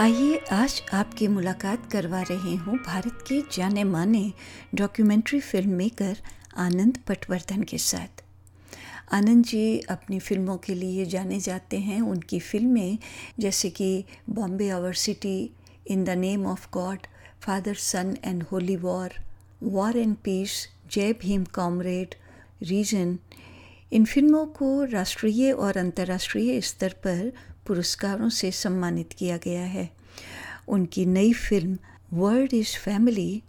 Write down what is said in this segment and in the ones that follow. आइए आज आपकी मुलाकात करवा रहे हूँ भारत के जाने माने documentary film maker Anand Patwardhan के साथ। आनंद जी अपनी फिल्मों के लिए जाने जाते हैं। उनकी फिल्में जैसे कि Bombay our city, in the name of God, father son and holy war, war and peace, Jai Bhim comrade, reason, इन फिल्मों को राष्ट्रीय और अंतर्राष्ट्रीय स्तर पर पुरस्कारों से सम्मानित किया गया है। उनकी नई फिल्म वर्ल्ड इज़ फैमिली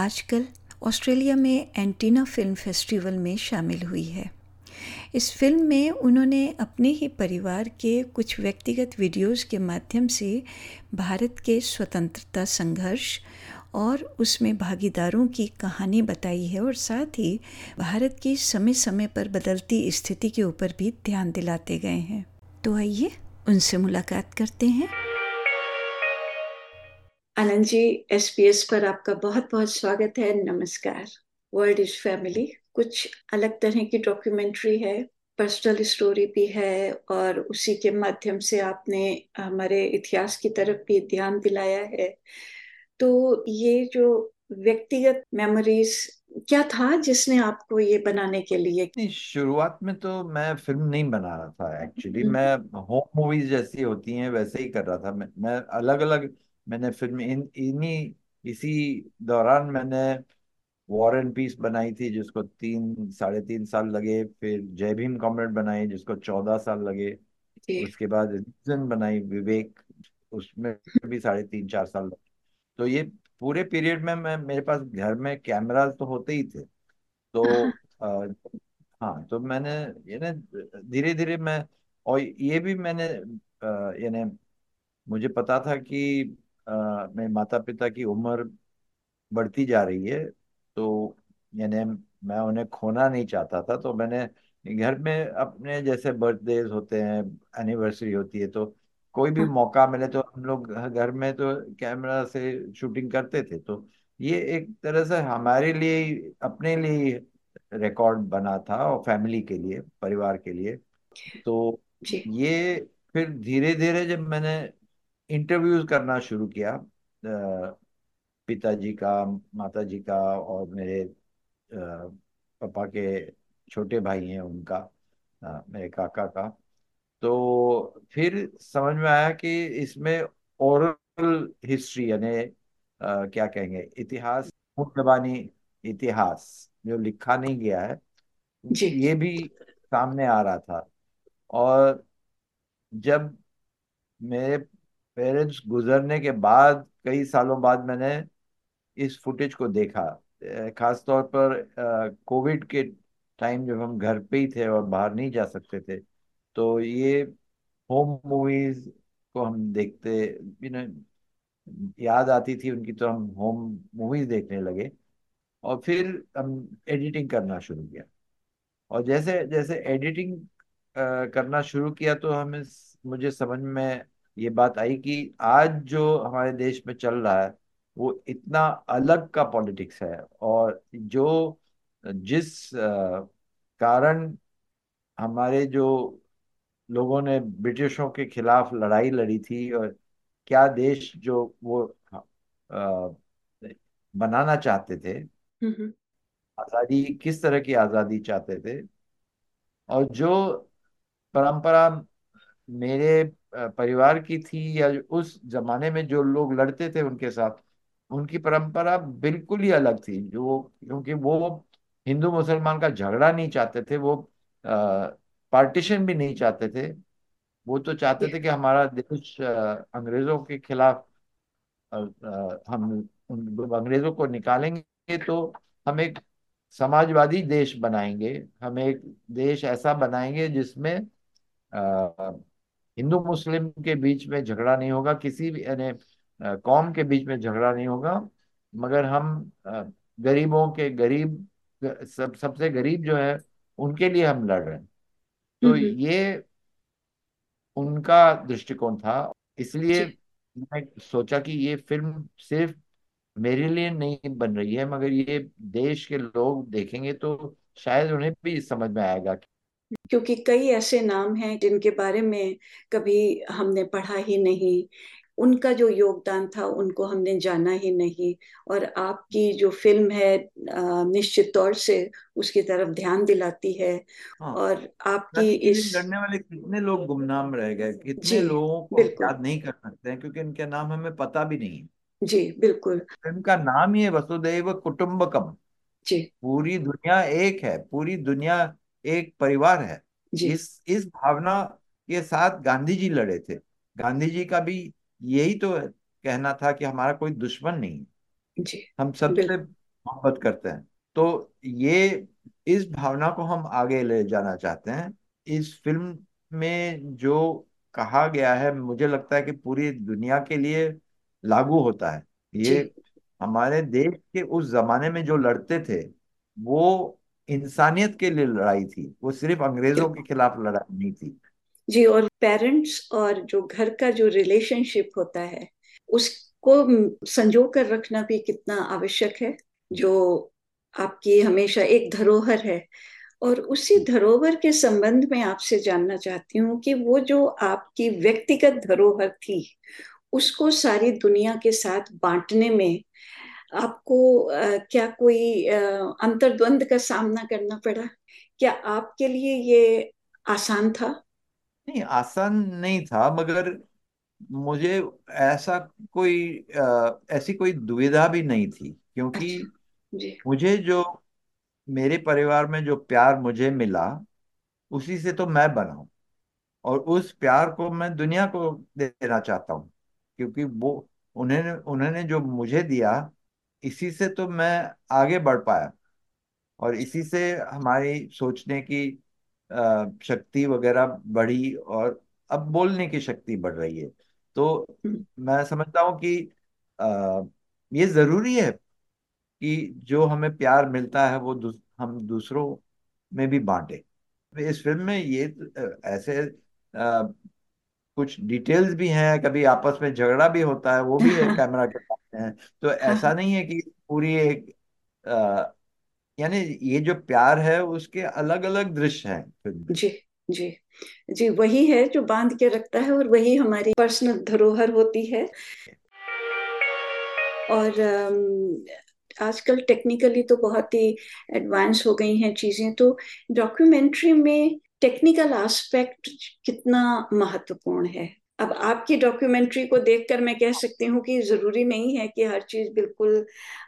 आजकल ऑस्ट्रेलिया में एंटीना फिल्म फेस्टिवल में शामिल हुई है। इस फिल्म में उन्होंने अपने ही परिवार के कुछ व्यक्तिगत वीडियोस के माध्यम से भारत के स्वतंत्रता संघर्ष और उसमें भागीदारों की कहानी बताई है और साथ ही भारत की समय समय पर बदलती स्थिति के ऊपर भी ध्यान दिलाते गए हैं। तो आइए उनसे मुलाकात करते हैं। आनंद जी, SBS पर आपका बहुत बहुत स्वागत है। नमस्कार। वर्ल्ड इज फैमिली कुछ अलग तरह की डॉक्यूमेंट्री है, पर्सनल स्टोरी भी है और उसी के माध्यम से आपने हमारे इतिहास की तरफ भी ध्यान दिलाया है। तो ये जो व्यक्तिगत मेमोरीज क्या था जिसने आपको ये बनाने के लिए? शुरुआत में तो मैं फिल्म नहीं बना रहा था एक्चुअली। मैं होम मूवीज जैसी होती हैं वैसे ही कर रहा था। मैं मैंने फिल्म इसी दौरान मैंने वॉर एंड पीस बनाई थी जिसको 3-3.5 साल लगे। फिर जय भीम कॉमरेड बनाई जिसको 14 साल लगे। उसके बाद रीजन बनाई, विवेक, उसमें भी 3-4.5 साल लगे। तो ये पूरे पीरियड में मेरे पास घर में कैमरा तो होते ही थे। तो हाँ, तो मैंने धीरे धीरे मैं, और ये भी मैंने मुझे पता था कि मेरे माता पिता की उम्र बढ़ती जा रही है तो मैं उन्हें खोना नहीं चाहता था। तो मैंने घर में अपने जैसे बर्थडेज होते हैं, एनिवर्सरी होती है, तो कोई भी मौका मिले तो हम लोग घर में तो कैमरा से शूटिंग करते थे। तो ये एक तरह से हमारे लिए, अपने लिए रिकॉर्ड बना था और फैमिली के लिए, परिवार के लिए। तो ये फिर धीरे धीरे जब मैंने इंटरव्यूज करना शुरू किया पिताजी का, माताजी का और मेरे पापा के छोटे भाई हैं उनका, मेरे काका का, तो फिर समझ में आया कि इसमें ओरल हिस्ट्री यानी क्या कहेंगे, इतिहास, मुखबानी इतिहास जो लिखा नहीं गया है ये भी सामने आ रहा था। और जब मेरे पेरेंट्स गुजरने के बाद कई सालों बाद मैंने इस फुटेज को देखा, खासतौर पर कोविड के टाइम जब हम घर पे ही थे और बाहर नहीं जा सकते थे। तो ये होम मूवीज को हम देखते, याद आती थी उनकी, तो हम होम मूवीज देखने लगे और फिर हम एडिटिंग करना शुरू किया। और जैसे जैसे एडिटिंग करना शुरू किया तो मुझे समझ में ये बात आई कि आज जो हमारे देश में चल रहा है वो इतना अलग का पॉलिटिक्स है और जिस कारण हमारे जो लोगों ने ब्रिटिशों के खिलाफ लड़ाई लड़ी थी और क्या देश जो वो बनाना चाहते थे, आजादी, किस तरह की आजादी चाहते थे, और जो परंपरा मेरे परिवार की थी या उस जमाने में जो लोग लड़ते थे उनके साथ, उनकी परंपरा बिल्कुल ही अलग थी। जो क्योंकि वो हिंदू मुसलमान का झगड़ा नहीं चाहते थे, वो पार्टीशन भी नहीं चाहते थे, वो तो चाहते थे कि हमारा देश अंग्रेजों के खिलाफ, हम अंग्रेजों को निकालेंगे तो हम एक समाजवादी देश बनाएंगे, हम एक देश ऐसा बनाएंगे जिसमें हिंदू मुस्लिम के बीच में झगड़ा नहीं होगा, किसी भी यानी कौम के बीच में झगड़ा नहीं होगा, मगर हम गरीबों के गरीब सबसे गरीब जो है उनके लिए हम लड़ रहे हैं। तो ये उनका दृष्टिकोण था। इसलिए मैं सोचा कि ये फिल्म सिर्फ मेरे लिए नहीं बन रही है, मगर ये देश के लोग देखेंगे तो शायद उन्हें भी समझ में आएगा, क्योंकि कई ऐसे नाम हैं जिनके बारे में कभी हमने पढ़ा ही नहीं, उनका जो योगदान था उनको हमने जाना ही नहीं। और आपकी जो फिल्म है निश्चित तौर से उसकी तरफ ध्यान दिलाती है। हाँ, और आपकी इस लड़ने वाले कितने लोग गुमनाम रह गए, कितने लोगों को याद नहीं कर सकते हैं क्योंकि इनके नाम हमें पता भी नहीं है। जी बिल्कुल, फिल्म का नाम ही है वसुदेव कुटुम्बकम। जी, पूरी दुनिया एक है, पूरी दुनिया एक परिवार है। इस भावना के साथ गांधी जी लड़े थे। गांधी जी का भी यही तो कहना था कि हमारा कोई दुश्मन नहीं है, हम सबसे मोहब्बत करते हैं। तो ये इस भावना को हम आगे ले जाना चाहते हैं। इस फिल्म में जो कहा गया है मुझे लगता है कि पूरी दुनिया के लिए लागू होता है। ये हमारे देश के उस जमाने में जो लड़ते थे वो इंसानियत के लिए लड़ाई थी, वो सिर्फ अंग्रेजों के खिलाफ लड़ाई नहीं थी। जी, और पेरेंट्स और जो घर का जो रिलेशनशिप होता है उसको संजो कर रखना भी कितना आवश्यक है, जो आपकी हमेशा एक धरोहर है। और उसी धरोहर के संबंध में आपसे जानना चाहती हूँ कि वो जो आपकी व्यक्तिगत धरोहर थी उसको सारी दुनिया के साथ बांटने में आपको क्या कोई अंतर्द्वंद का सामना करना पड़ा? क्या आपके लिए ये आसान था? नहीं, आसान नहीं था, मगर मुझे ऐसी कोई दुविधा भी नहीं थी, क्योंकि मुझे जो मेरे परिवार में जो प्यार मुझे मिला उसी से तो मैं बना हूं और उस प्यार को मैं दुनिया को देना चाहता हूं, क्योंकि वो उन्होंने जो मुझे दिया इसी से तो मैं आगे बढ़ पाया और इसी से हमारी सोचने की शक्ति वगैरह बढ़ी और अब बोलने की शक्ति बढ़ रही है। तो मैं समझता हूँ कि ये जरूरी है कि जो हमें प्यार मिलता है वो हम दूसरों में भी बांटे। इस फिल्म में ये ऐसे कुछ डिटेल्स भी हैं, कभी आपस में झगड़ा भी होता है वो भी कैमरा के सामने है। तो ऐसा नहीं है कि पूरी एक यानी ये जो प्यार है उसके अलग अलग दृश्य हैं। जी जी जी, वही है जो बांध के रखता है और वही हमारी पर्सनल धरोहर होती है। और आजकल टेक्निकली तो बहुत ही एडवांस हो गई हैं चीजें, तो डॉक्यूमेंट्री में टेक्निकल एस्पेक्ट कितना महत्वपूर्ण है? अब आपकी डॉक्यूमेंट्री को देखकर मैं कह सकती हूँ कि जरूरी नहीं है कि हर चीज बिल्कुल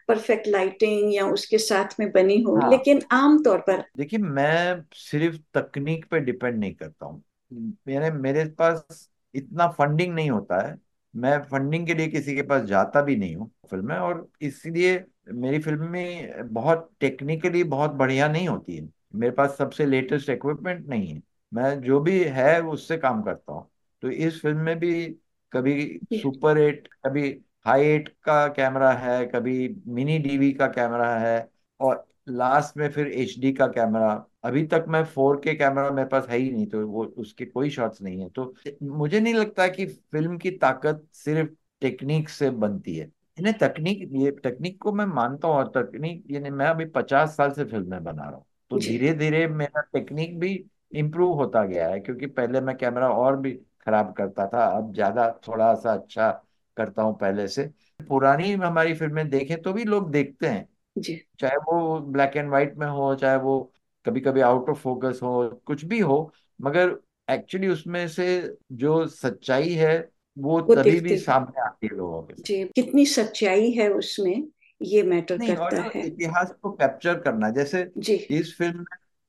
परफेक्ट लाइटिंग या उसके साथ में बनी हो। हाँ, लेकिन आमतौर पर देखिए, मैं सिर्फ तकनीक पे डिपेंड नहीं करता हूँ। मेरे पास इतना फंडिंग नहीं होता है, मैं फंडिंग के लिए किसी के पास जाता भी नहीं हूँ फिल्म में, और इसलिए मेरी फिल्म में बहुत टेक्निकली बहुत बढ़िया नहीं होती है। मेरे पास सबसे लेटेस्ट इक्विपमेंट नहीं है, मैं जो भी है उससे काम करता हूँ। तो इस फिल्म में भी कभी सुपर 8, कभी हाई 8 का कैमरा है, कभी मिनी डीवी का कैमरा है और लास्ट में फिर एचडी का कैमरा। अभी तक मैं 4K कैमरा मेरे पास है ही नहीं, तो वो उसके कोई शॉट्स नहीं है। तो मुझे नहीं लगता कि फिल्म की ताकत सिर्फ टेक्निक से बनती है। ये तकनीक को मैं मानता हूँ और तकनीक यानी मैं अभी 50 साल से फिल्में बना रहा हूँ, तो धीरे धीरे मेरा टेक्निक भी इम्प्रूव होता गया है, क्योंकि पहले मैं कैमरा और भी खराब करता था, अब ज्यादा थोड़ा सा अच्छा करता हूँ पहले से। पुरानी हमारी फिल्में देखें तो भी लोग देखते हैं जी, चाहे वो ब्लैक एंड व्हाइट में हो, चाहे वो कभी कभी आउट ऑफ फोकस हो, कुछ भी हो, मगर एक्चुअली उसमें से जो सच्चाई है वो तभी भी सामने आती है लोगों के। जी, कितनी सच्चाई है उसमें ये मैटर करता है। इतिहास को कैप्चर करना, जैसे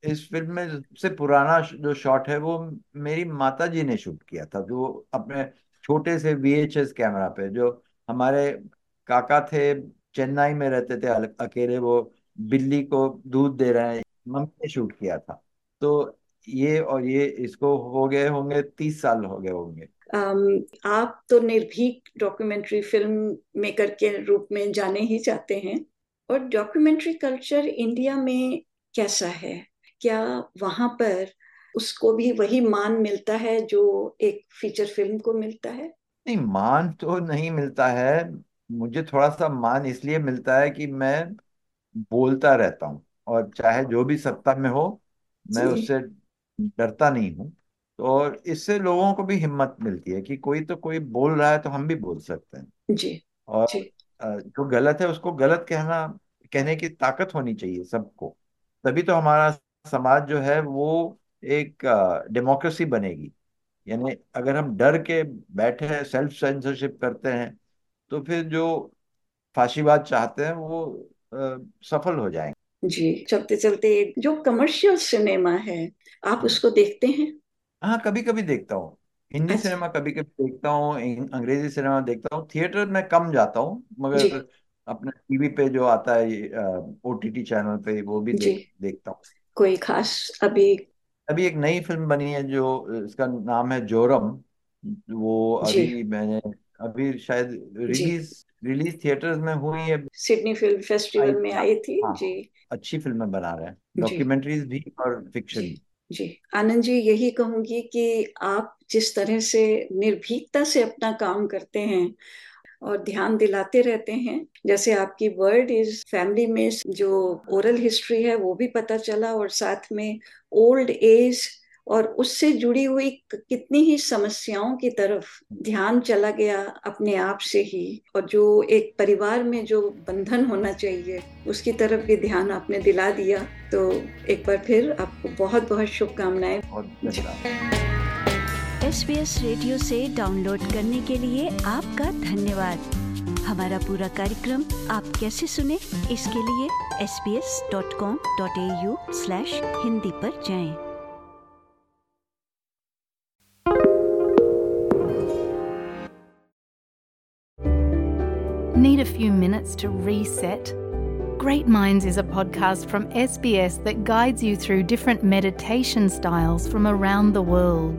इस फिल्म में सबसे पुराना जो शॉट है वो मेरी माता जी ने शूट किया था, जो अपने छोटे से VHS कैमरा पे। जो हमारे काका थे चेन्नई में रहते थे अकेले, वो बिल्ली को दूध दे रहे हैं, मम्मी ने शूट किया था। तो ये और ये इसको हो गए होंगे 30 साल हो गए होंगे। आप तो निर्भीक डॉक्यूमेंट्री फिल्म मेकर के रूप में जाने ही जाते हैं, और डॉक्यूमेंट्री कल्चर इंडिया में कैसा है? क्या वहाँ पर उसको भी वही मान मिलता है जो एक फीचर फिल्म को मिलता है? नहीं, मान तो नहीं मिलता है। मुझे थोड़ा सा मान इसलिए मिलता है कि मैं बोलता रहता हूँ, और चाहे जो भी सत्ता में हो मैं उससे डरता नहीं हूँ। और इससे लोगों को भी हिम्मत मिलती है कि कोई तो कोई बोल रहा है तो हम भी बोल सकते हैं। जी। और जी। जो गलत है उसको गलत कहने की ताकत होनी चाहिए सबको, तभी तो हमारा समाज जो है वो एक डेमोक्रेसी बनेगी। यानी अगर हम डर के बैठे हैं, सेल्फ सेंसरशिप करते हैं, तो फिर जो फाशीवाद चाहते हैं वो सफल हो जाएंगे। जी। चलते चलते जो कमर्शियल सिनेमा है आप उसको देखते हैं? हाँ, कभी कभी देखता हूँ। हिंदी अच्छा। सिनेमा कभी कभी देखता हूँ, अंग्रेजी सिनेमा देखता हूँ। थिएटर में कम जाता हूँ, मगर अपने टीवी पे जो आता है ओटीटी चैनल पे वो भी देखता हूँ। कोई खास अभी एक नई फिल्म बनी है जो इसका नाम है जोरम, वो मैंने शायद रिलीज थिएटर्स में हुई है, सिडनी फिल्म फेस्टिवल में आई थी। हाँ, जी। अच्छी फिल्में बना रहे हैं, डॉक्यूमेंट्रीज भी और फिक्शन भी। जी। आनंद जी, यही कहूंगी कि आप जिस तरह से निर्भीकता से अपना काम करते हैं और ध्यान दिलाते रहते हैं, जैसे आपकी वर्ल्ड इज फैमिली में जो ओरल हिस्ट्री है वो भी पता चला, और साथ में ओल्ड एज और उससे जुड़ी हुई कितनी ही समस्याओं की तरफ ध्यान चला गया अपने आप से ही, और जो एक परिवार में जो बंधन होना चाहिए उसकी तरफ भी ध्यान आपने दिला दिया। तो एक बार फिर आपको बहुत बहुत शुभकामनाएं। SBS रेडियो से डाउनलोड करने के लिए आपका धन्यवाद। हमारा पूरा कार्यक्रम आप कैसे सुने, इसके लिए sbs.com.au/hindi पर जाएं। Need a few minutes to reset? Great Minds is a podcast from SBS that guides you through different meditation styles from around the world.